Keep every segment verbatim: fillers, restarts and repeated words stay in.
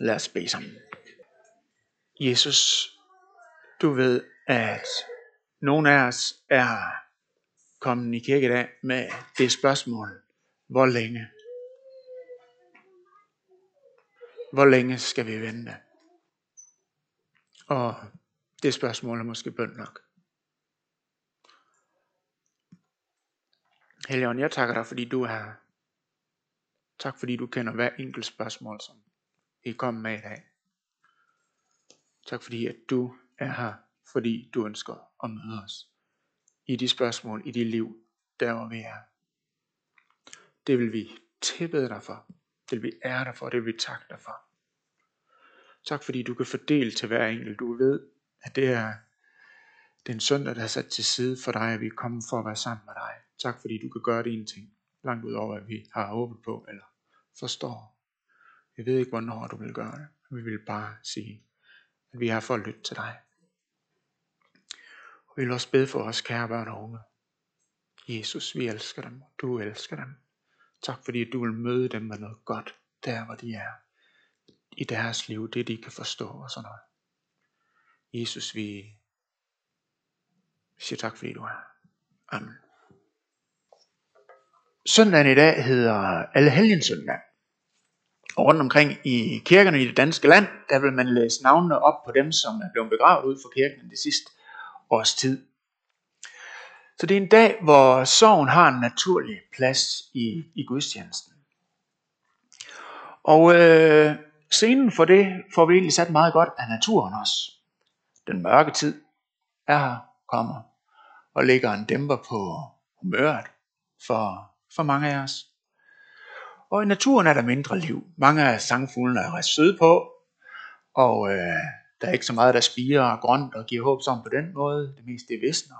Lad os bede sammen. Jesus, du ved, at nogle af os er kommet i kirke i dag med det spørgsmål, hvor længe? Hvor længe skal vi vente? Og det spørgsmål er måske bøn nok. Helligånd, jeg takker dig, fordi du er her. Tak, fordi du kender hver enkelt spørgsmål, som I er kommet med i dag. Tak, fordi at du er her, fordi du ønsker at møde os i de spørgsmål, i dit liv, der hvor vi er. Det vil vi tilbede dig for. Det vil vi ære dig for. Det vil vi takke dig for. Tak, fordi du kan fordele til hver enkelt. Du ved, at det er den søndag, der er sat til side for dig, at vi er kommet for at være sammen med dig. Tak, fordi du kan gøre det en ting, langt ud over, at vi har håbet på eller forstår. Jeg ved ikke, hvornår du vil gøre det. Vi vil bare sige, at vi har for at lytte til dig. Og vi vil også bede for os, kære børn og unge. Jesus, vi elsker dem, og du elsker dem. Tak, fordi du vil møde dem med noget godt, der hvor de er. I deres liv, det de kan forstå og sådan noget. Jesus, vi siger tak, fordi du er. Amen. Søndagen i dag hedder Allhelgensøndag. Og rundt omkring i kirkerne i det danske land, der vil man læse navnene op på dem, som er blevet begravet ud for kirken det sidste års tid. Så det er en dag, hvor sorgen har en naturlig plads i, i gudstjenesten. Og øh, scenen for det får vi egentlig sat meget godt af naturen også. Den mørke tid er her, kommer og lægger en dæmper på humøret for for mange af os. Og i naturen er der mindre liv. Mange af sangfuglene er ret søde på, og øh, der er ikke så meget, der spiger og grønt og giver håb som på den måde. Det meste er visner.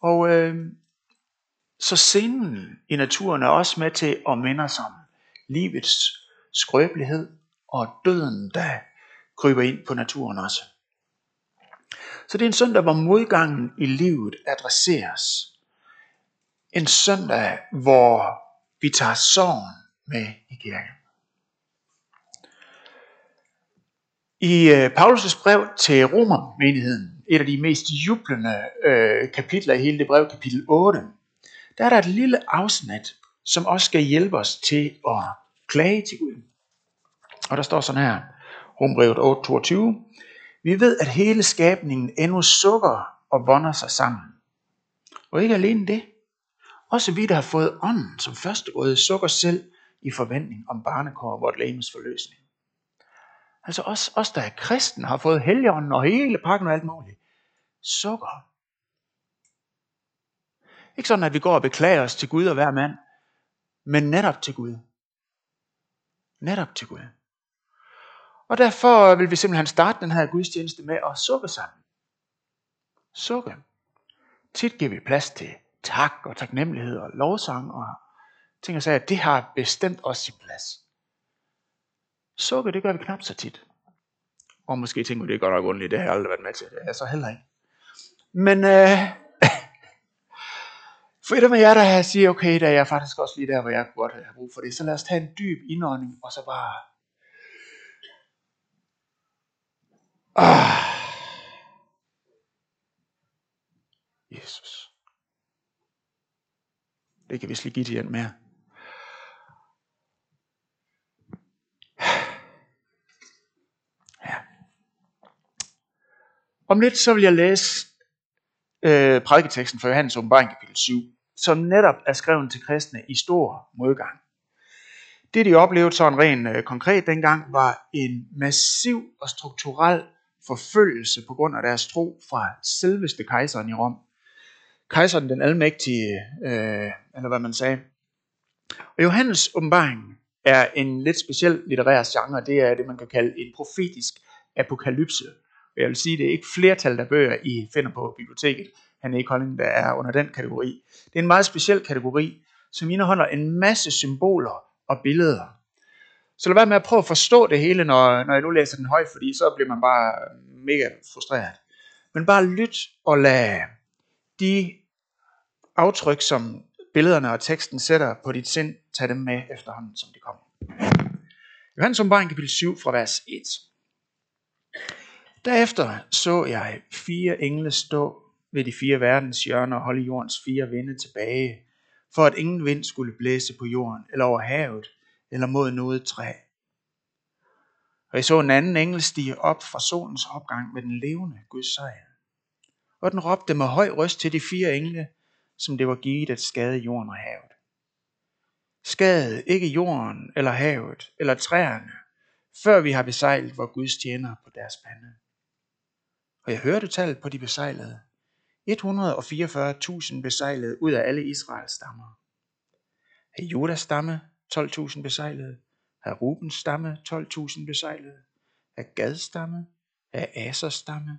Og øh, så scenen i naturen er også med til at minde os om livets skrøbelighed og døden, der kryber ind på naturen også. Så det er en søndag, hvor modgangen i livet adresseres. En søndag, hvor vi tager sorgen med i kirken. I Paulus' brev til romermenigheden, et af de mest jublende øh, kapitler i hele det brev, kapitel otte, der er der et lille afsnit, som også skal hjælpe os til at klage til Gud. Og der står sådan her, Romerbrevet otte toogtyve. Vi ved, at hele skabningen endnu sukker og vonder sig sammen. Og ikke alene det. Også vi, der har fået ånden som førstegrøde, sukker selv i forventning om barnekår og vort legemes forløsning. Altså os, os, der er kristne, har fået Helligånden og hele pakken og alt muligt. Sukker. Ikke sådan, at vi går og beklager os til Gud og hver mand, men netop til Gud. Netop til Gud. Og derfor vil vi simpelthen starte den her gudstjeneste med at sukke sammen. Sukke. Tit giver vi plads til tak og taknemmelighed og lovsang og ting og sager, at det har bestemt os sin plads. Sukker, det gør vi knap så tit. Og måske tænker vi, det er godt nok underligt, det har jeg aldrig været med til, det er så heller ikke. Men øh, for et af jer, der siger, okay, der er jeg faktisk også lige der, hvor jeg godt har brug for det, så lad os tage en dyb indånding, og så bare ah. Jesus. Det kan vi slet ikke give til mere. Ja. Om lidt så vil jeg læse øh, prædiketeksten fra Johannes Åbenbaring kapitel syv, som netop er skrevet til kristne i stor modgang. Det de oplevede sådan rent øh, konkret dengang var en massiv og strukturel forfølgelse på grund af deres tro fra selveste kejseren i Rom. Kejseren den almægtige, øh, eller hvad man sagde. Og Johannes åbenbaring er en lidt speciel litterær genre. Det er det, man kan kalde en profetisk apokalypse. Og jeg vil sige, det er ikke flertal af bøger, I finder på biblioteket. Han er ikke Kolding, der er under den kategori. Det er en meget speciel kategori, som indeholder en masse symboler og billeder. Så lad være med at prøve at forstå det hele, når, når jeg nu læser den højt, fordi så bliver man bare mega frustreret. Men bare lyt og lad de aftryk, som billederne og teksten sætter på dit sind, tag dem med efterhånden, som de kommer. Johannes Åbenbaring kapitel syv fra vers et. Derefter så jeg fire engle stå ved de fire verdens hjørner og holde jordens fire vinde tilbage, for at ingen vind skulle blæse på jorden, eller over havet, eller mod noget træ. Og jeg så en anden engel stige op fra solens opgang med den levende Guds sejl. Og den råbte med høj røst til de fire engle, som det var givet at skade jorden og havet. Skade ikke jorden, eller havet, eller træerne, før vi har besejlet vor Guds tjenere på deres pande. Og jeg hørte tallet på de besejlede. et hundrede og fireogfyrre tusind besejlede ud af alle Israels stammer. Af Judas stamme tolv tusind besejlede, af Rubens stamme tolv tusind besejlede, af Gads stamme, af Asers stamme,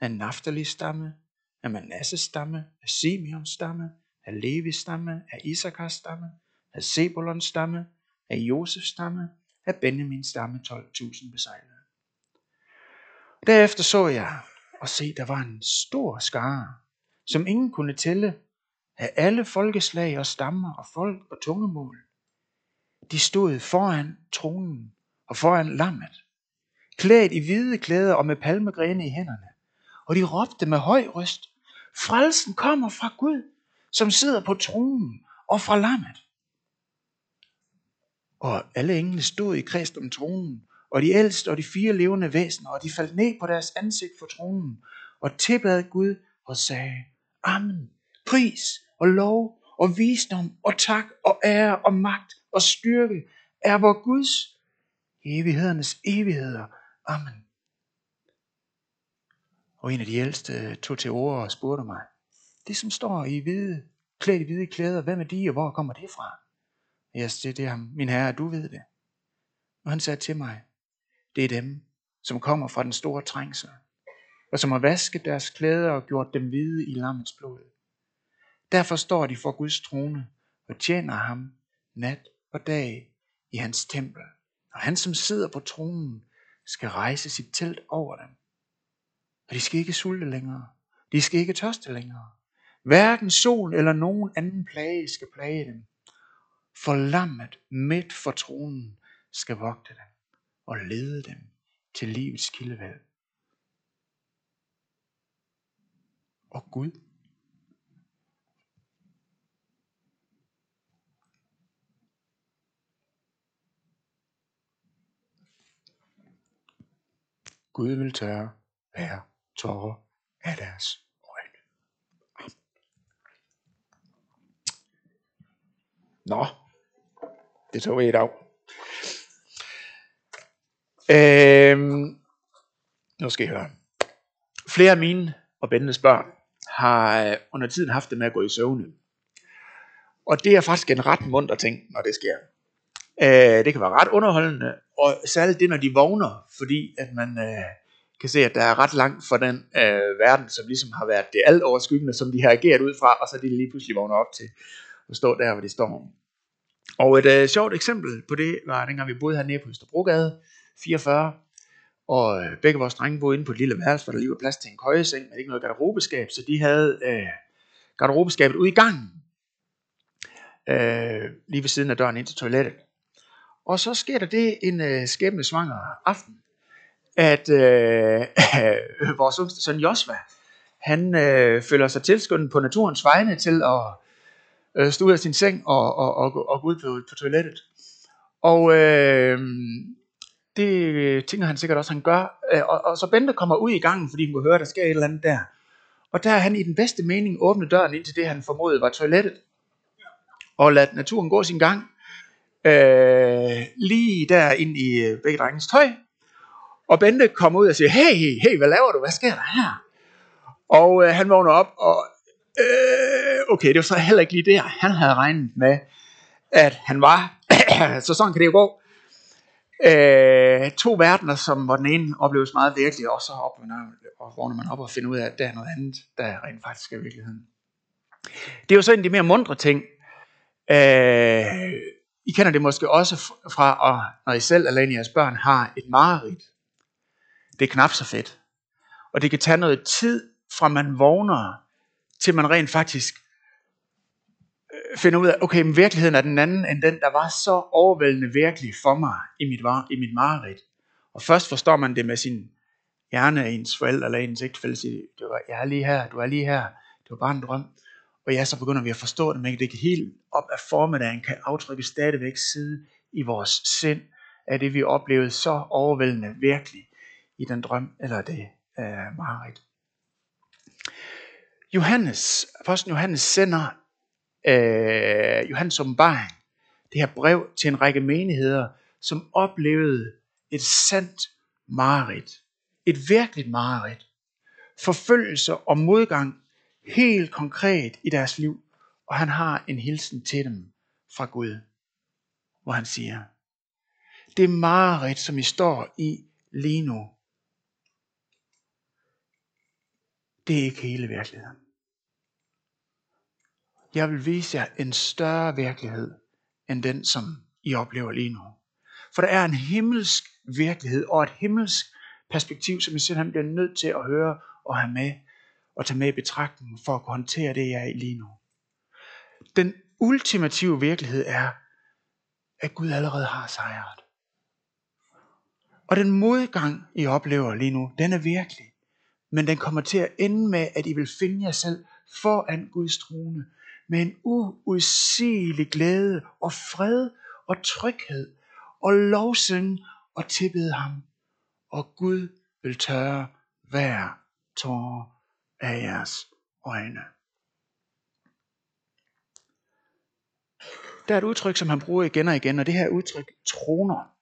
af Naftalis stamme, af Manasses stamme, af Simeons stamme, af Levis stamme, af Isakars stamme, af Sebulons stamme, af Josefs stamme, af Benjamins stamme tolv tusind besejlede. Derefter så jeg, og se, der var en stor skare, som ingen kunne tælle, af alle folkeslag og stammer og folk og tungemål. De stod foran tronen og foran lammet, klædt i hvide klæder og med palmegrene i hænderne, og de råbte med høj røst, frelsen kommer fra Gud, som sidder på tronen og fra lammet. Og alle englene stod i kreds om tronen, og de ældste og de fire levende væsener, og de faldt ned på deres ansigt for tronen, og tilbad Gud og sagde, amen, pris og lov og visdom og tak og ære og magt og styrke er vor Guds evighedernes evigheder. Amen. Og en af de ældste tog til orde og spurgte mig, det som står i hvide, klædt i hvide klæder, hvem er de, og hvor kommer det fra? Jeg sagde til ham, min herre, du ved det. Og han sagde til mig, det er dem, som kommer fra den store trængsel, og som har vasket deres klæder og gjort dem hvide i lammets blod. Derfor står de for Guds trone og tjener ham nat og dag i hans tempel. Og han, som sidder på tronen, skal rejse sit telt over dem. Og de skal ikke sulte længere. De skal ikke tørste længere. Hverken sol eller nogen anden plage skal plage dem. For lammet midt for tronen skal vogte dem og lede dem til livets kildevæld. Og Gud, Gud vil tørre hver tårer af deres øjne. Nå, det tog vi i dag. Øhm, nu skal I høre. Flere af mine og Bentes børn har under tiden haft det med at gå i søvne. Og det er faktisk en ret munter ting, når det sker. Øh, det kan være ret underholdende, og særligt det, når de vågner, fordi at man øh, kan se, at der er ret langt fra den øh, verden, som ligesom har været det alt overskyggende, som de har ageret ud fra, og så de lige pludselig vågner op til at stå der, hvor de står. Og et øh, sjovt eksempel på det var, dengang vi boede hernede på Vesterbrogade, fireogfyrre, og øh, begge vores drenge boede inde på et lille værelse, hvor der lige var plads til en køjeseng, men ikke noget garderobeskab, så de havde øh, garderobeskabet ude i gangen, øh, lige ved siden af døren ind til toilettet. Og så sker der det en øh, skæbnesvanger aften, at øh, øh, vores yngste søn Joshua, han øh, føler sig tilskyndet på naturens vegne til at øh, stå ud af sin seng og, og, og, og gå ud på, på toilettet. Og øh, det tænker han sikkert også, han gør. Og, og så Bente kommer ud i gangen, fordi hun kunne høre, at der sker et eller andet der. Og der er han i den bedste mening åbnet døren ind til det, han formodede var toilettet. Og ladt naturen gå sin gang. Øh, lige der ind i begge drengens tøj. Og Bente kommer ud og siger, hey, hey, hvad laver du? Hvad sker der her? Og øh, han vågner op, og øh, okay, det var så heller ikke lige der, han havde regnet med, at han var. Så sådan kan det jo gå. Øh, to verdener, som hvor den ene opleves meget virkelig, og så vågner man op og finder ud af, at der er noget andet, der rent faktisk er virkeligheden. Det er jo sådan de mere mundre ting. Øh, I kender det måske også fra, at når I selv alene jeres børn har et mareridt. Det er knap så fedt. Og det kan tage noget tid, fra man vågner, til man rent faktisk finder ud af, okay, men virkeligheden er den anden, end den, der var så overvældende virkelig for mig i mit, i mit mareridt. Og først forstår man det med sin hjerne af ens forældre eller ens ægtefælle, siger, jeg er lige her, du er lige her, det var bare en drøm. Og ja, så begynder vi at forstå det, men det kan helt op af formiddagen, kan aftrykke stadigvæk side i vores sind, af det vi oplevede så overvældende virkelig i den drøm, eller det øh, mareridt. Johannes, apostlen Johannes sender øh, Johannes åbenbaring, det her brev til en række menigheder, som oplevede et sandt mareridt, et virkeligt mareridt, forfølgelser og modgang helt konkret i deres liv, og han har en hilsen til dem fra Gud, hvor han siger, det mareridt, som I står i lige nu, det er ikke hele virkeligheden. Jeg vil vise jer en større virkelighed, end den, som I oplever lige nu. For der er en himmelsk virkelighed, og et himmelsk perspektiv, som I simpelthen bliver nødt til at høre og have med, og tage med i betragtning, for at kunne håndtere det, jeg er i lige nu. Den ultimative virkelighed er, at Gud allerede har sejret. Og den modgang, I oplever lige nu, den er virkelig. Men den kommer til at ende med, at I vil finde jer selv foran Guds trone, med en uudsigelig glæde og fred og tryghed og lovsang og tilbede ham. Og Gud vil tørre hver tårer af jeres øjne. Der er et udtryk, som han bruger igen og igen, og det her udtryk troner.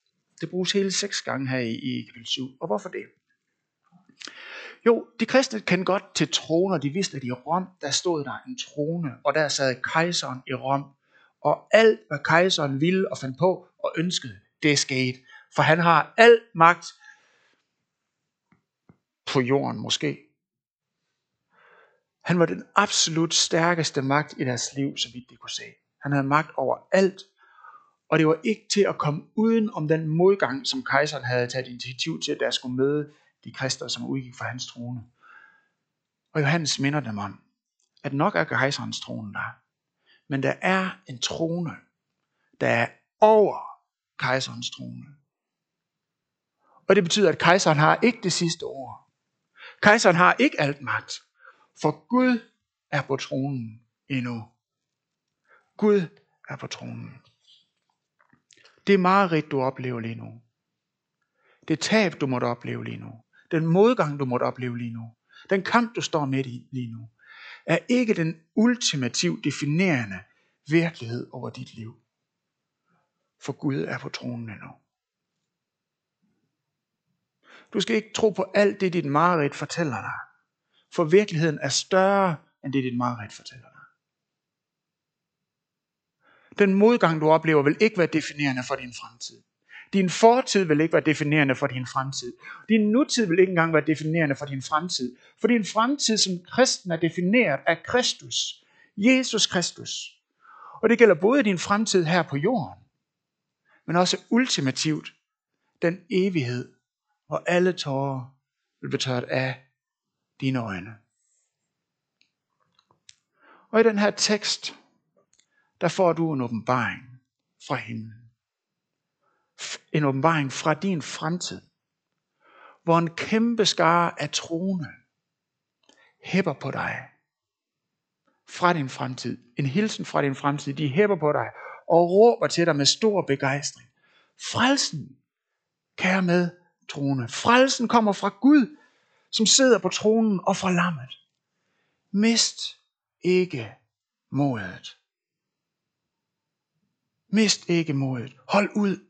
Det bruges hele seks gange her i, i kapitel syv. Og hvorfor det? Jo, de kristne kendte godt til troner. De vidste, at i Rom, der stod der en trone, og der sad kejseren i Rom. Og alt, hvad kejseren ville og fandt på og ønskede, det skete. For han har al magt på jorden måske. Han var den absolut stærkeste magt i deres liv, så vidt de kunne se. Han havde magt over alt, og det var ikke til at komme uden om den modgang, som kejseren havde taget initiativ til, der skulle møde de kristne, som udgik fra hans trone. Og Johannes minder dem om, at nok er kejserens trone der, men der er en trone, der er over kejserens trone. Og det betyder, at kejseren har ikke det sidste ord. Kejseren har ikke alt magt, for Gud er på tronen endnu. Gud er på tronen. Det mareridt, du oplever lige nu. Det tab, du måtte opleve lige nu. Den modgang, du måtte opleve lige nu. Den kamp, du står midt i lige nu. Er ikke den ultimativt definerende virkelighed over dit liv. For Gud er på tronen endnu. Du skal ikke tro på alt det, dit mareridt fortæller dig. For virkeligheden er større, end det, dit mareridt fortæller dig. Den modgang, du oplever, vil ikke være definerende for din fremtid. Din fortid vil ikke være definerende for din fremtid. Din nutid vil ikke engang være definerende for din fremtid. For din fremtid som kristen er defineret af Kristus. Jesus Kristus. Og det gælder både din fremtid her på jorden, men også ultimativt den evighed, hvor alle tårer vil blive tørret af dine øjne. Og i den her tekst, der får du en åbenbaring fra himlen. En åbenbaring fra din fremtid, hvor en kæmpe skare af troende hæpper på dig fra din fremtid. En hilsen fra din fremtid, de hæpper på dig og råber til dig med stor begejstring. Frelsen, kære med troende. Frelsen kommer fra Gud, som sidder på tronen og fra lammet. Mist ikke modet. Mist ikke modet. Hold ud.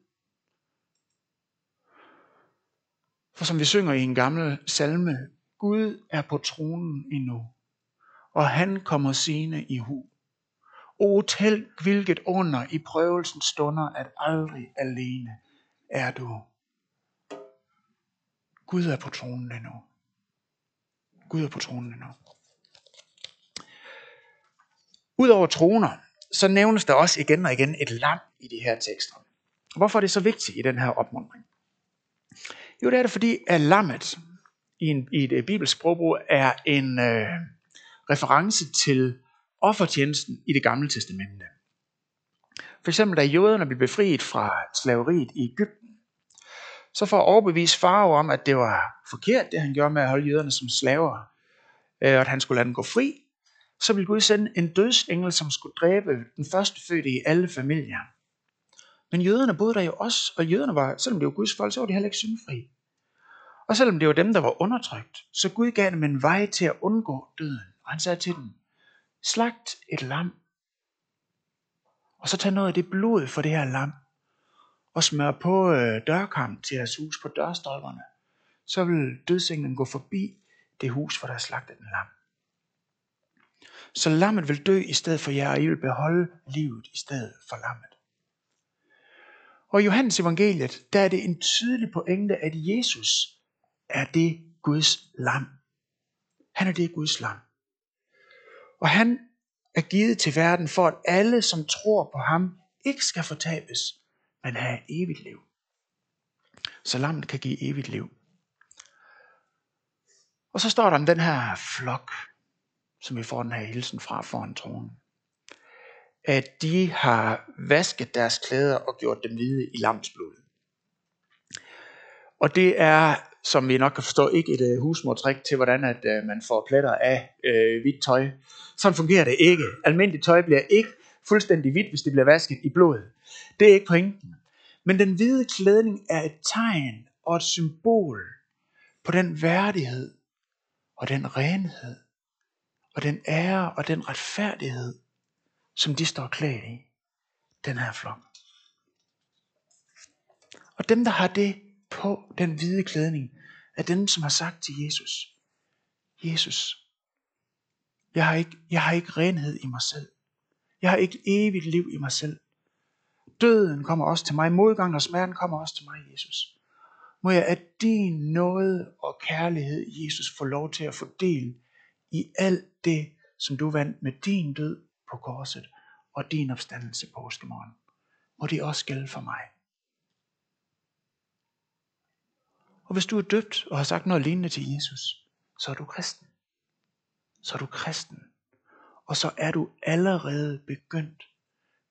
For som vi synger i en gammel salme, Gud er på tronen endnu, og han kommer sine i hu. O, tæl hvilket under i prøvelsens stunder, at aldrig alene er du. Gud er på tronen endnu. Gud er på tronen endnu. Udover troner, så nævnes der også igen og igen et lam i de her tekster. Hvorfor er det så vigtigt i den her opmuntring? Jo, det er det, fordi at lammet i, en, i et bibelsk sprogbrug er en øh, reference til offertjenesten i det gamle testamente. For eksempel da jøderne blev befriet fra slaveriet i Egypten, så for at overbevise farao om, at det var forkert, det han gjorde med at holde jøderne som slaver, og at han skulle lade dem gå fri, så ville Gud sende en dødsengel, som skulle dræbe den førstefødte i alle familier. Men jøderne boede der jo også, og jøderne var, selvom det var Guds folk, så var de heller ikke syndfri. Og selvom det var dem, der var undertrykt, så Gud gav dem en vej til at undgå døden. Og han sagde til dem, slagt et lam, og så tag noget af det blod fra det her lam, og smør på øh, dørkamp til deres hus på dørstolperne. Så vil dødsenglen gå forbi det hus, hvor der er slagtet en lam. Så lammet vil dø i stedet for jer, og I vil beholde livet i stedet for lammet. Og i Johannes evangeliet, der er det en tydelig pointe, at Jesus er det Guds lam. Han er det Guds lam. Og han er givet til verden for, at alle, som tror på ham, ikke skal fortabes, men have evigt liv. Så lammet kan give evigt liv. Og så står der om den her flok, som vi får den her hilsen fra foran tronen, at de har vasket deres klæder og gjort dem hvide i lamsblod. Og det er, som vi nok kan forstå, ikke et uh, husmortrik til, hvordan at, uh, man får pletter af uh, hvidt tøj. Sådan fungerer det ikke. Almindeligt tøj bliver ikke fuldstændig hvidt, hvis det bliver vasket i blod. Det er ikke pointen. Men den hvide klædning er et tegn og et symbol på den værdighed og den renhed og den ære og den retfærdighed, som de står klædt i, den her flok. Og dem, der har det på den hvide klædning, er dem, som har sagt til Jesus, Jesus, jeg har ikke, jeg har ikke renhed i mig selv. Jeg har ikke evigt liv i mig selv. Døden kommer også til mig. Modgang og smerten kommer også til mig, Jesus. Må jeg af din nåde og kærlighed, Jesus, få lov til at få del i alt det, som du vandt med din død på korset og din opstandelse påskemorgen. Må det også gælde for mig. Og hvis du er døbt og har sagt noget lignende til Jesus, så er du kristen. Så er du kristen. Og så er du allerede begyndt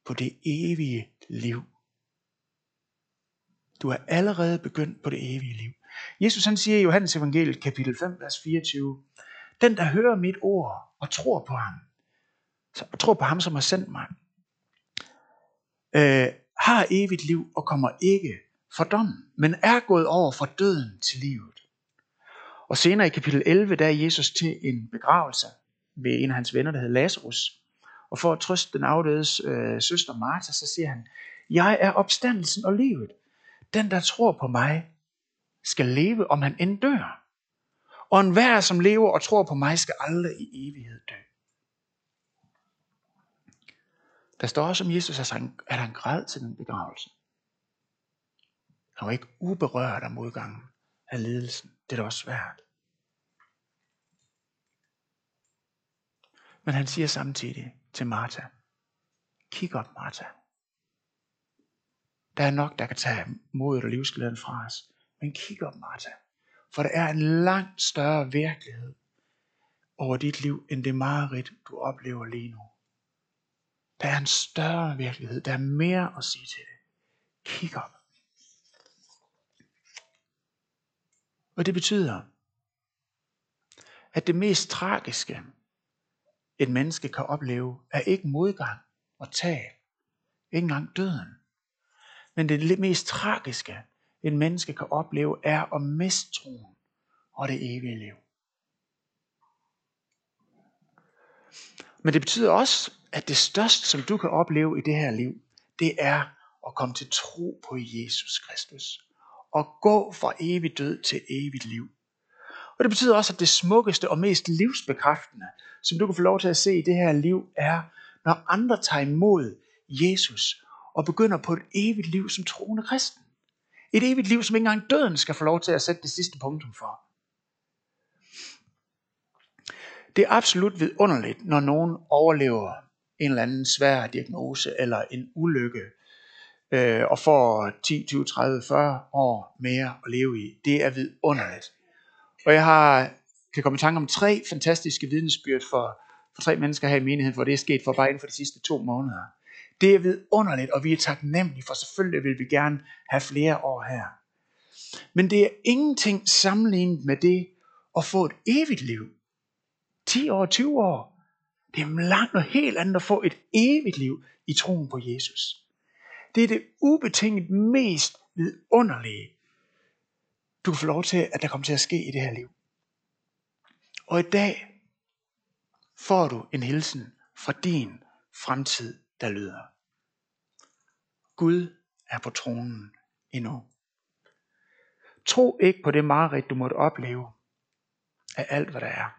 på det evige liv. Du er allerede begyndt på det evige liv. Jesus han siger i Johannes evangeliet kapitel fem, vers fireogtyve, den der hører mit ord og tror på ham, og tror på ham, som har sendt mig, øh, har evigt liv og kommer ikke fra dommen, men er gået over fra døden til livet. Og senere i kapitel elleve, der er Jesus til en begravelse ved en af hans venner, der hed Lazarus. Og for at trøste den afdødes øh, søster Martha, så siger han, jeg er opstandelsen og livet. Den, der tror på mig, skal leve, om han end dør. Og enhver, som lever og tror på mig, skal aldrig i evighed dø. Der står også om Jesus, at han, at han græd til den begravelse. Han var ikke uberørt af modgangen, af ledelsen. Det er da også svært. Men han siger samtidig til Martha, kig op, Martha. Der er nok, der kan tage modet og livsglæden fra os. Men kig op, Martha. For der er en langt større virkelighed over dit liv, end det mareridt, du oplever lige nu. Der er en større virkelighed. Der er mere at sige til det. Kig op. Og det betyder, at det mest tragiske, et menneske kan opleve, er ikke modgang og tab. Ikke engang døden. Men det mest tragiske, et menneske kan opleve, er at miste troen og det evige liv. Men det betyder også, at det største, som du kan opleve i det her liv, det er at komme til tro på Jesus Kristus. Og gå fra evig død til evigt liv. Og det betyder også, at det smukkeste og mest livsbekræftende, som du kan få lov til at se i det her liv, er, når andre tager imod Jesus og begynder på et evigt liv som troende kristen. Et evigt liv, som ikke engang døden skal få lov til at sætte det sidste punktum for. Det er absolut vidunderligt, når nogen overlever en eller anden svær diagnose eller en ulykke, øh, og får ti, tyve, tredive, fyrre år mere at leve i. Det er vidunderligt. Og jeg har, kan komme i tanke om tre fantastiske vidnesbyrd for, for tre mennesker her i menigheden, hvor det er sket for bare inden for de sidste to måneder. Det er vidunderligt, og vi er taknemmelige, for selvfølgelig vil vi gerne have flere år her. Men det er ingenting sammenlignet med det at få et evigt liv. ti år, tyve år. Det er langt noget helt andet at få et evigt liv i troen på Jesus. Det er det ubetinget mest vidunderlige, du kan få lov til, at der kommer til at ske i det her liv. Og i dag får du en hilsen fra din fremtid, der lyder: Gud er på tronen endnu. Tro ikke på det mareridt, du måtte opleve af alt, hvad der er.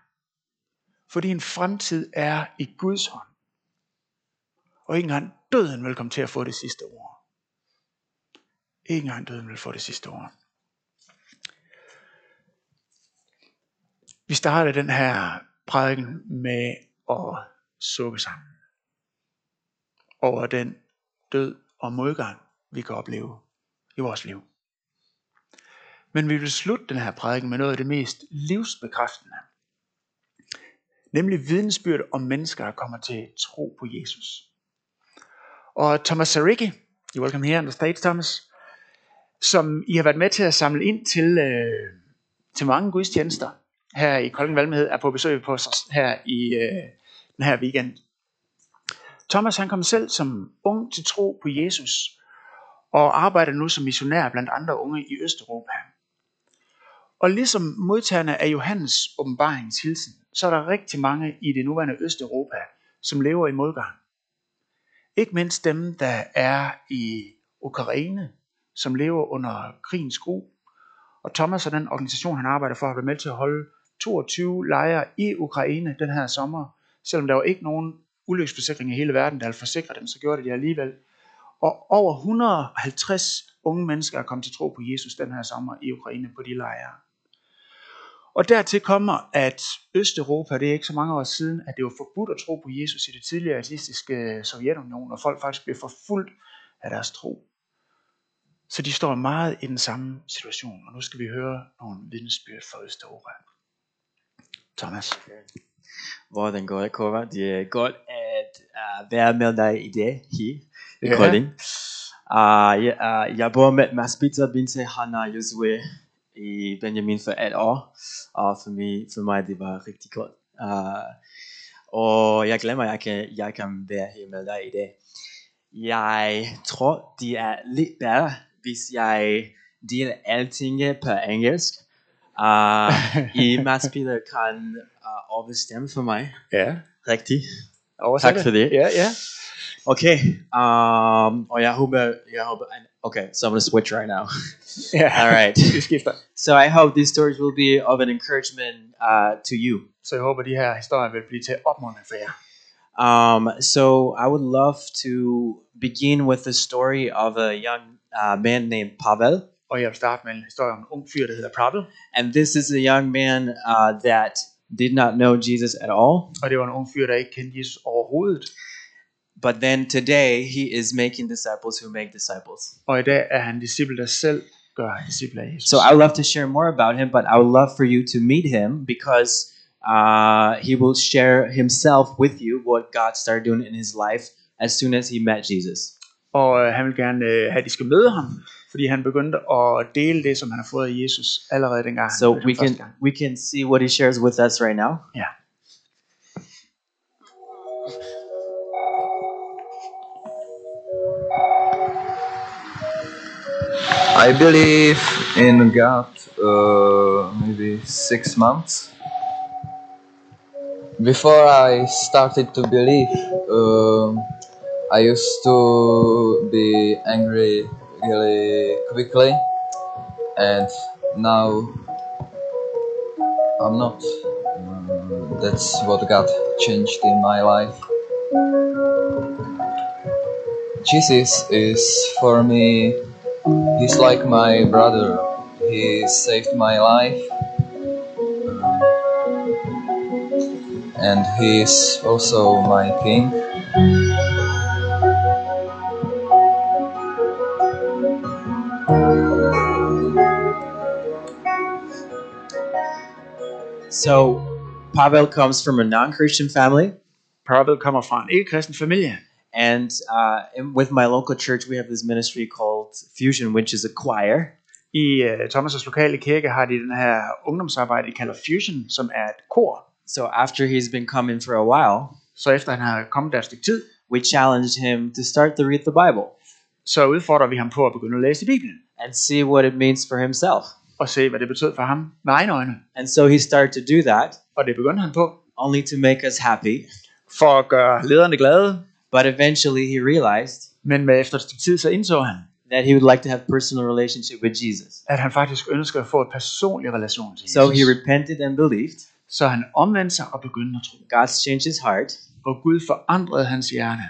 For din fremtid er i Guds hånd. Og ikke engang døden vil komme til at få det sidste ord. Ikke engang døden vil få det sidste ord. Vi starter den her prædiken med at sukke sammen over den død og modgang, vi kan opleve i vores liv. Men vi vil slutte den her prædiken med noget af det mest livsbekræftende, nemlig vidnesbyrd om mennesker, der kommer til tro på Jesus. Og Thomas Zarekki, you're welcome here on the stage, Thomas, som I har været med til at samle ind til, øh, til mange gudstjenester her i Kolding Valmhed, er på besøg på os her i øh, den her weekend. Thomas, han kom selv som ung til tro på Jesus og arbejder nu som missionær blandt andre unge i Østeuropa. Og ligesom modtagerne af Johannes åbenbaringshilsen, så er der rigtig mange i det nuværende Østeuropa, som lever i modgang. Ikke mindst dem, der er i Ukraine, som lever under krigens gru. Og Thomas og den organisation, han arbejder for, har været med til at holde toogtyve lejre i Ukraine den her sommer. Selvom der var ikke nogen ulykkesforsikring i hele verden, der ville forsikre dem, så gjorde det de alligevel. Og over et hundrede og halvtreds unge mennesker er kommet til tro på Jesus den her sommer i Ukraine på de lejre. Og dertil kommer, at Østeuropa, det er ikke så mange år siden, at det var forbudt at tro på Jesus i det tidligere nazistiske Sovjetunion, og folk faktisk blev forfulgt af deres tro. Så de står meget i den samme situation, og nu skal vi høre nogle vidnesbyrd fra Østeuropa. Thomas. Hvordan går det, Cora? Det er godt at uh, være med dig i dag her i yeah. Kolding. Uh, jeg, uh, jeg bor med Mads Peter, Bente, Hanna og Joshua i Benjamin for et år. Og for mig, for mig det var rigtig godt. Uh, og jeg glemmer, at jeg kan, jeg kan være her med dig i dag. Jeg tror, det er lidt bedre, hvis jeg deler alting på engelsk. Uh, I Mads Peter kan uh, overstemme for mig. Ja. Yeah. Rigtig. Oversætter. Tak for det. Ja, yeah, ja. Yeah. Okay. Um, og jeg håber, jeg håber. Okay, so I'm gonna switch right now. Yeah. All right. So I hope these stories will be of an encouragement uh, to you. Så jeg håber, de her historier vil blive til opmuntring for jer. Um, so I would love to begin with the story of a young uh, man named Pavel. Og jeg vil starte med en historie om en ung fyr, der hedder Pavel. And this is a young man uh, that did not know Jesus at all. Og det var en ung fyr, der ikke kendte Jesus overhovedet. But then today he is making disciples who make disciples. Og i dag er han disciple, der selv gør disciple af Jesus. So I would love to share more about him, but I would love for you to meet him because uh, he will share himself with you what God started doing in his life as soon as he met Jesus. Og han vil gerne øh, have, at I skal møde ham, fordi han begyndte at dele det, som han har fået af Jesus allerede dengang. So we can we can see what he shares with us right now. Ja. Yeah. I believe in God uh, maybe six months. Before I started to believe, uh, I used to be angry really quickly, and now I'm not. Um, that's what God changed in my life. Jesus is for me, he's like my brother. He saved my life, um, and he's also my king. So, Pavel comes from a non-Christian family. Pavel kommer fra en ikke-kristen familie. And, uh, and with my local church, we have this ministry called Fusion, which is a choir. I uh, Thomas' lokale kirke har de den her ungdomsarbejde, de kalder Fusion, som er et kor. So after he's been coming for a while, så efter han har kommet der et stykke tid, we challenged him to start to read the Bible. Så udfordrer vi ham på at begynde at læse Bibelen. And see what it means for himself. Og se hvad det betød for ham med egne øjne. And so he started to do that. Og det begyndte han på. Only to make us happy. For at gøre lederne glade. But eventually he realized. Men med efter et stykke tid så indså han. That he would like to have personal relationship with Jesus. At han faktisk ønskede at få en personlig relation til Jesus. So he repented and believed. Så han omvendte sig og begyndte at tro. God changed his heart. Og Gud forandrede hans hjerte.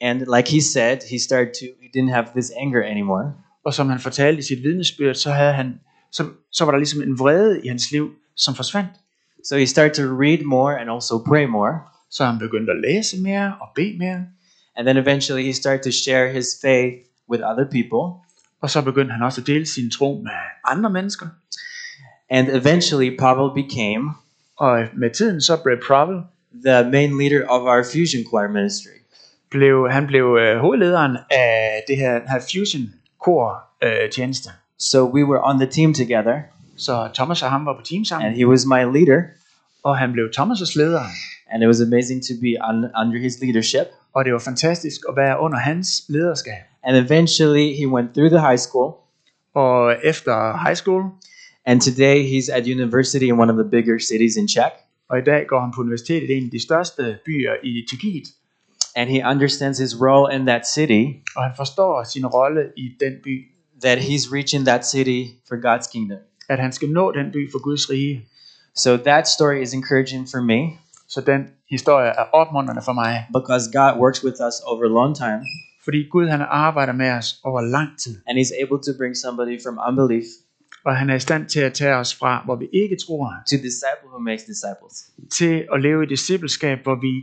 And like he said, he started to he didn't have this anger anymore. Og som han fortalte i sit vidnesbyrd, så havde han så, så var der ligesom en vrede i hans liv, som forsvandt. So he started to read more and also pray more. Så han begyndte at læse mere og bede mere. And then eventually he started to share his faith with other people. Og så begyndte han også at dele sin tro med andre mennesker. And eventually Pavel became, og med tiden så blev Pavel the main leader of our Fusion choir ministry. Blev han blev øh, hovedlederen af det her, her Fusion kor øh, tjeneste. So we were on the team together. Så Thomas og ham var på team sammen. And he was my leader. Og han blev Thomas' leder. And it was amazing to be on, under his leadership. Og det var fantastisk at være under hans lederskab. And eventually he went through the high school. Og efter high school. And today he's at university in one of the bigger cities in Czech. Og i dag går han på universitetet i en af de største byer i Tjekkiet. And he understands his role in that city. Og han forstår sin rolle i den by. That he's reaching that city for God's kingdom. At han skal nå den by for Guds rige. So that story is encouraging for me. Så den historie er opmuntrende for mig. Because God works with us over a long time. Fordi Gud han arbejder med os over lang tid. And he's able to bring somebody from unbelief. Og han er i stand til at tage os fra, hvor vi ikke tror. To disciple who makes disciples. Til at leve i discipleskab, hvor vi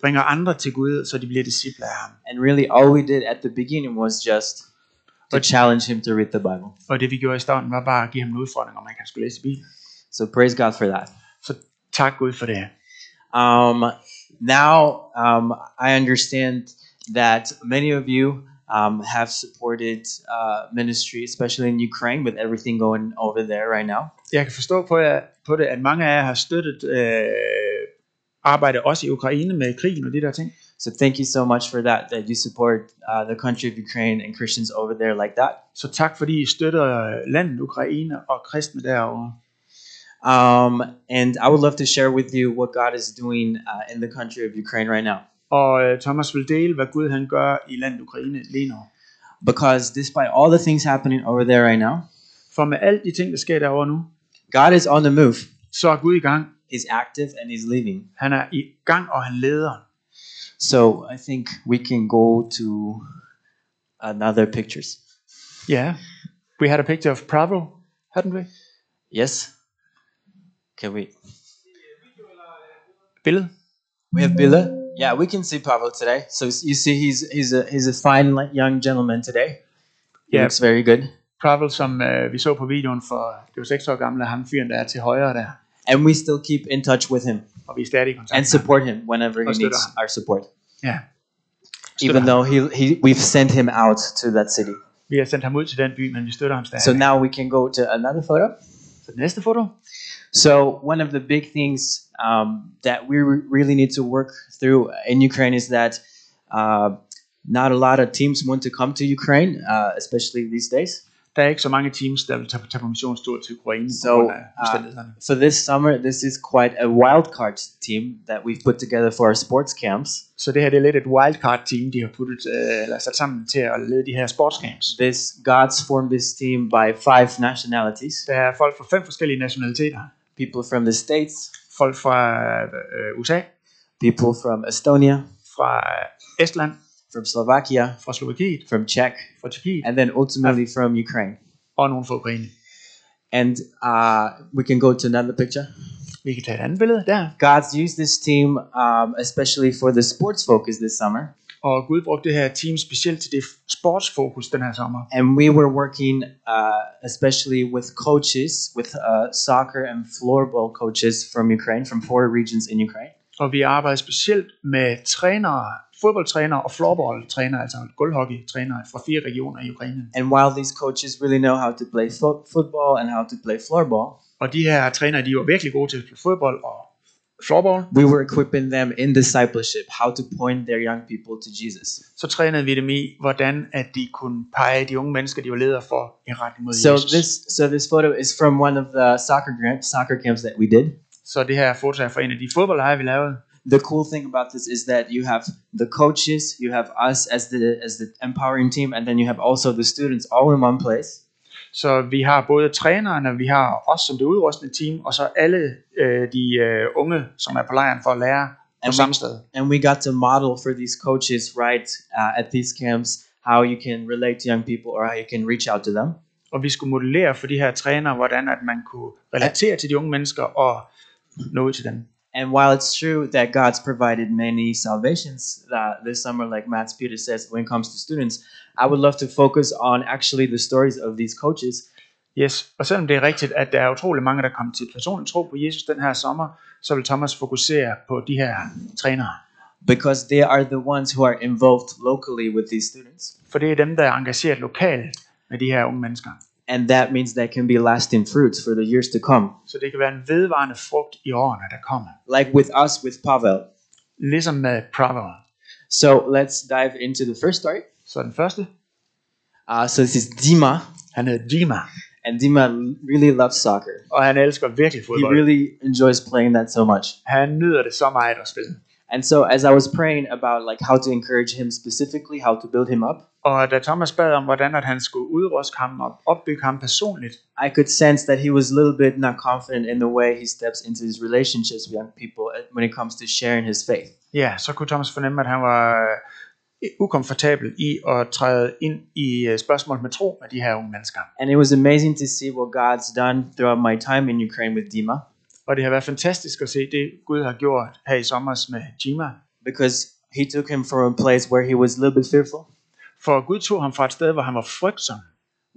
bringer andre til Gud, så de bliver disciple af ham. And really all we did at the beginning was just to challenge him to read the Bible. Og det vi gjorde i starten var bare at give ham en udfordring, om han kan skulle læse Bibelen. So praise God for that. Så tak Gud for det. Um, now um, I understand that many of you um, have supported uh, ministry, especially in Ukraine, with everything going over there right now. Jeg kan forstå på, jer, på det, at mange af jer har støttet øh, arbejde også i Ukraine med krigen og de der ting. So thank you so much for that, that you support uh, the country of Ukraine and Christians over there like that. Så tak fordi I støtter landet Ukraine og kristne derovre. Um, and I would love to share with you what God is doing uh, in the country of Ukraine right now. Og Thomas vil dele hvad Gud han gør i landet Ukraine lige nu. Because despite all the things happening over there right now, for med alle de ting der sker derovre nu, God is on the move. Så er Gud i gang. He's active and he's leading. Han er i gang og han leder. So I think we can go to another pictures. Yeah, we had a picture of Pavel, hadn't we? Yes. Can we? Bille? We have Bille. Yeah, we can see Pavel today. So you see, he's he's a he's a fine young gentleman today. He yeah. Looks very good. Pavel, som uh, vi så på videoen for det var seks år gamle, ham fyren der er til højre der. And we still keep in touch with him. Og vi er stadig i kontakt med. And support him whenever he needs our support. Yeah. Even though he, he we've sent him out to that city. Vi har sendt ham ud til den by, men vi støtter ham stadig. So now we can go to another photo. Så den næste foto. So one of the big things um, that we really need to work through in Ukraine is that uh, not a lot of teams want to come to Ukraine, uh, especially these days. Der er ikke så mange teams, der vil tage på missionstur til Ukraine. So, uh, so this summer, this is quite a wildcard team that we've put together for our sports camps. Så so det her det er lidt et wildcard team, de har puttet uh, eller sat sammen til at lede de her sportscamps. This God's formed this team by five nationalities. Der er folk fra fem forskellige nationaliteter. People from the States. Folk fra uh, U S A. People from Estonia. Fra uh, Estland. From Slovakia, fra Slovakiet, from Czech, fra Tjekkiet, and then ultimately and from Ukraine. Og nogen fra Ukraine. And uh, we can go to another picture. Vi kan tage et andet billede der. God's used this team um, especially for the sports focus this summer. Og Gud brugte det her team specielt til det sportsfokus den her sommer. And we were working uh, especially with coaches, with uh, soccer and floorball coaches from Ukraine, from four regions in Ukraine. Og vi arbejder specielt med trænere fodboldtrænere og floorballtrænere, altså gulvhockeytrænere fra fire regioner i Ukraine. And while these coaches really know how to play fo- football and how to play floorball. Og de her trænere, de var virkelig gode til at spille fodbold og floorball. We were equipping them in discipleship, how to point their young people to Jesus. Så trænede vi dem i, hvordan at de kunne pege de unge mennesker, de var ledere for, i retning mod Jesus. So this so this photo is from one of the soccer camp, soccer camps that we did. Så det her foto er fra en af de fodboldlejre, vi lavede. The cool thing about this is that you have the coaches, you have us as the as the empowering team, and then you have also the students all in one place. Så vi har både trænerne, vi har os som det udrustende team, og så alle øh, de øh, unge, som er på lejren for at lære på samme sted. And we got to model for these coaches right uh, at these camps how you can relate to young people or how you can reach out to them. Og vi skulle modellere for de her trænere, hvordan at man kunne relatere til de unge mennesker og nå ud til dem. And while it's true that God's provided many salvations uh, this summer, like Mats Peter says, when it comes to students, I would love to focus on actually the stories of these coaches. Yes, og selvom det er rigtigt, at der er utrolig mange, der kommer til personlig tro på Jesus den her sommer, så vil Thomas fokusere på de her trænere. Because they are the ones who are involved locally with these students. For det er dem, der er engageret lokalt med de her unge mennesker. And that means that can be lasting fruits for the years to come. Så det kan være en vedvarende frugt i årene der kommer. Like with us with Pavel. Ligesom med Pavel. So let's dive into the first story. Så den første. Uh, so this is Dima. Han hedder Dima. And Dima really loves soccer. Og han elsker virkelig fodbold. He really enjoys playing that so much. Han nyder det så meget at spille. And so as I was praying about like how to encourage him specifically, how to build him up. Og da Thomas bad om hvordan at han skulle udruste ham og opbygge ham personligt. I could sense that he was a little bit not confident in the way he steps into his relationships with young people when it comes to sharing his faith. Ja, yeah, så kunne Thomas fornemme at han var ukomfortabel i at træde ind i spørgsmål med tro med de her unge mennesker. And it was amazing to see what God's done throughout my time in Ukraine with Dima. Og det har været fantastisk at se det Gud har gjort her i sommer med Dima. Because he took him from a place where he was a little bit fearful. For Gud tog ham fra et sted hvor han var frygtsom.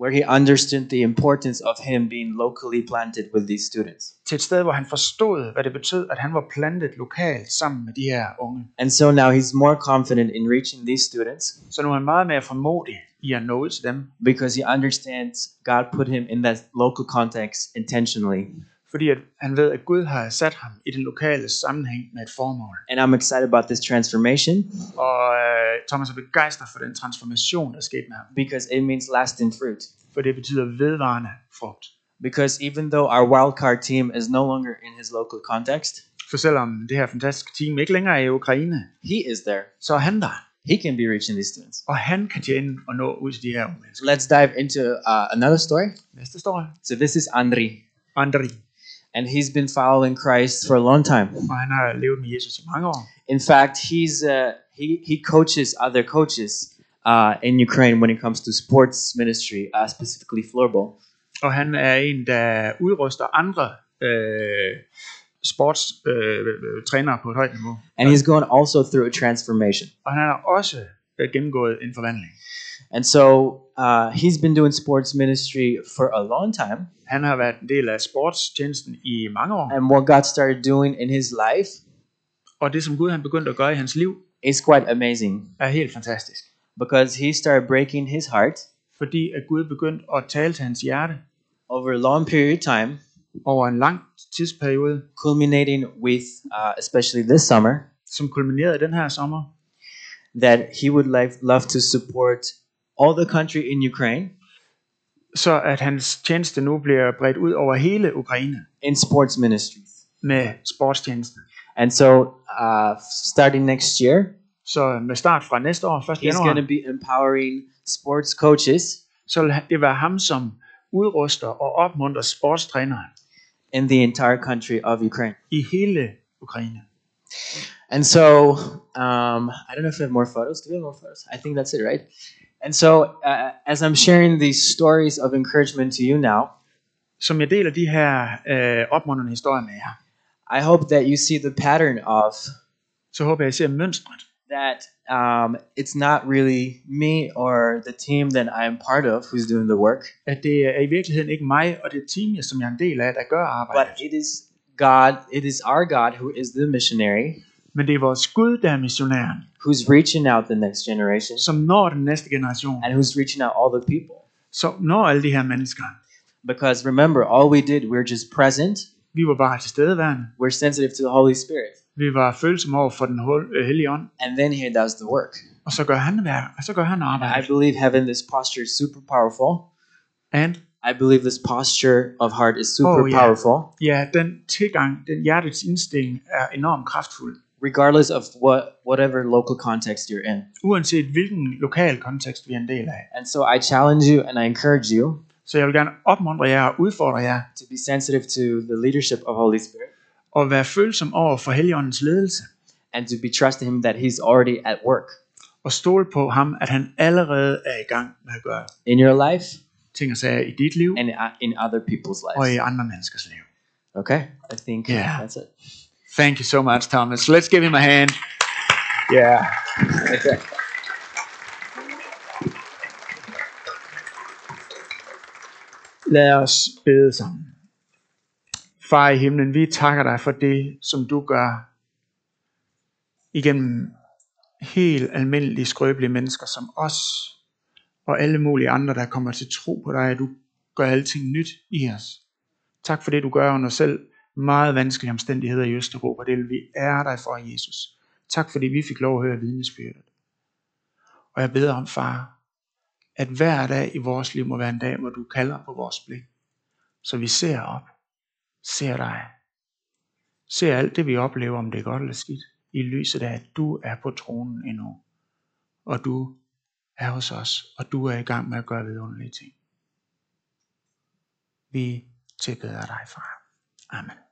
Where he understood the importance of him being locally planted with these students. Til et sted hvor han forstod hvad det betød at han var plantet lokalt sammen med de her unge. And so now he's more confident in reaching these students. Så nu er han meget mere formodig i at nå ud til dem. Because he understands God put him in that local context intentionally. Fordi at han ved at Gud har sat ham i den lokale sammenhæng med et formål. And I'm excited about this transformation. Og uh, Thomas er begejstret for den transformation der er sket med ham. Because it means lasting fruit. For det betyder vedvarende frugt. Because even though our wildcard team is no longer in his local context. For selvom det her fantastiske team ikke længere er i Ukraine. He is there. Så er han der. He can be reaching these students. Og han kan tjene og nå ud til de her unge mennesker. Let's dive into uh, another story. Næste story. So this is Andri. Andri. And he's been following Christ for a long time. Og han har levet med Jesus i mange år. In fact, he's uh, he he coaches other coaches uh, in Ukraine when it comes to sports ministry, uh, specifically floorball. Og han er en der udruster andre øh, sports øh, trænere på et højt niveau. And he's going also through a transformation. Og han har også gennemgået en forvandling. And so uh, he's been doing sports ministry for a long time. Han har været en del af sportstjenesten i mange år. And what God started doing in his life. Og det som Gud han begyndte at gøre i hans liv. Is quite amazing. Er helt fantastisk. Because he started breaking his heart. Fordi at Gud begyndte at tale til hans hjerte. Over a long period of time. Over en lang tidsperiode. Culminating with uh, especially this summer. Som kulminerede den her sommer. That he would like, love to support all the country in Ukraine. Så at hans tjeneste nu bliver bredt ud over hele Ukraine. In sports ministries. Med sportstjenesten. And so uh, starting next year. Så med start fra næste år, første januar. He's going to be empowering sports coaches. Så det var ham som udruster og opmuntrer sportstrænere. In the entire country of Ukraine. I hele Ukraine. And so um, I don't know if we have more photos. Do we have more photos? I think that's it, right? And so, uh, as I'm sharing these stories of encouragement to you now, som jeg deler de her øh, opmuntrende historier med jer, I hope that you see the pattern of. Så håber jeg I ser mønstret. That um, it's not really me or the team that I'm part of who's doing the work. At det er i virkeligheden ikke mig og det team, som jeg er en del af, der gør arbejdet. But it is God. It is our God who is the missionary. Men det er vores Gud, der er missionæren. Who's reaching out the next generation? Som når den næste generation. And who's reaching out all the people? Så når alle de her mennesker. Because remember, all we did, we're just present. Vi var bare tilstedeværende. We're sensitive to the Holy Spirit. Vi var følsomme over for den hellige ånd. And then he does the work. Og så gør han værk, og så gør han arbejde. I believe having this posture is super powerful. And I believe this posture of heart is super oh, yeah. powerful. Yeah, den tilgang, den hjertets indstilling er enormt kraftfuld. Regardless of what whatever local context you're in. Uanset hvilken lokal kontekst vi er en del af. And so I challenge you and I encourage you. Så jeg vil gerne opmuntre jer og udfordre jer. To be sensitive to the leadership of Holy Spirit. Og være følsom over for Helligåndens ledelse. And to be trusting him that he's already at work. Og stole på ham, at han allerede er i gang med at gøre. In your life. Ting og sager i dit liv. And in other people's lives. Og i andre menneskers liv. Okay, I think yeah. that's it. Thank you so much, Thomas. Let's give him a hand. Yeah. Okay. Lad os bede sammen. Far i himlen, vi takker dig for det, som du gør igennem helt almindelige, skrøbelige mennesker som os, og alle mulige andre, der kommer til tro på dig, at du gør alting nyt i os. Tak for det, du gør under selv meget vanskelige omstændigheder i Østeuropa. Det vil vi ære dig for, Jesus. Tak fordi vi fik lov at høre vidnesbyrdet. Og jeg beder om, far, at hver dag i vores liv må være en dag, hvor du kalder på vores blik. Så vi ser op, ser dig, ser alt det, vi oplever, om det er godt eller skidt, i lyset af, at du er på tronen endnu, og du er hos os, og du er i gang med at gøre vidunderlige ting. Vi tilbeder dig, far. Amen.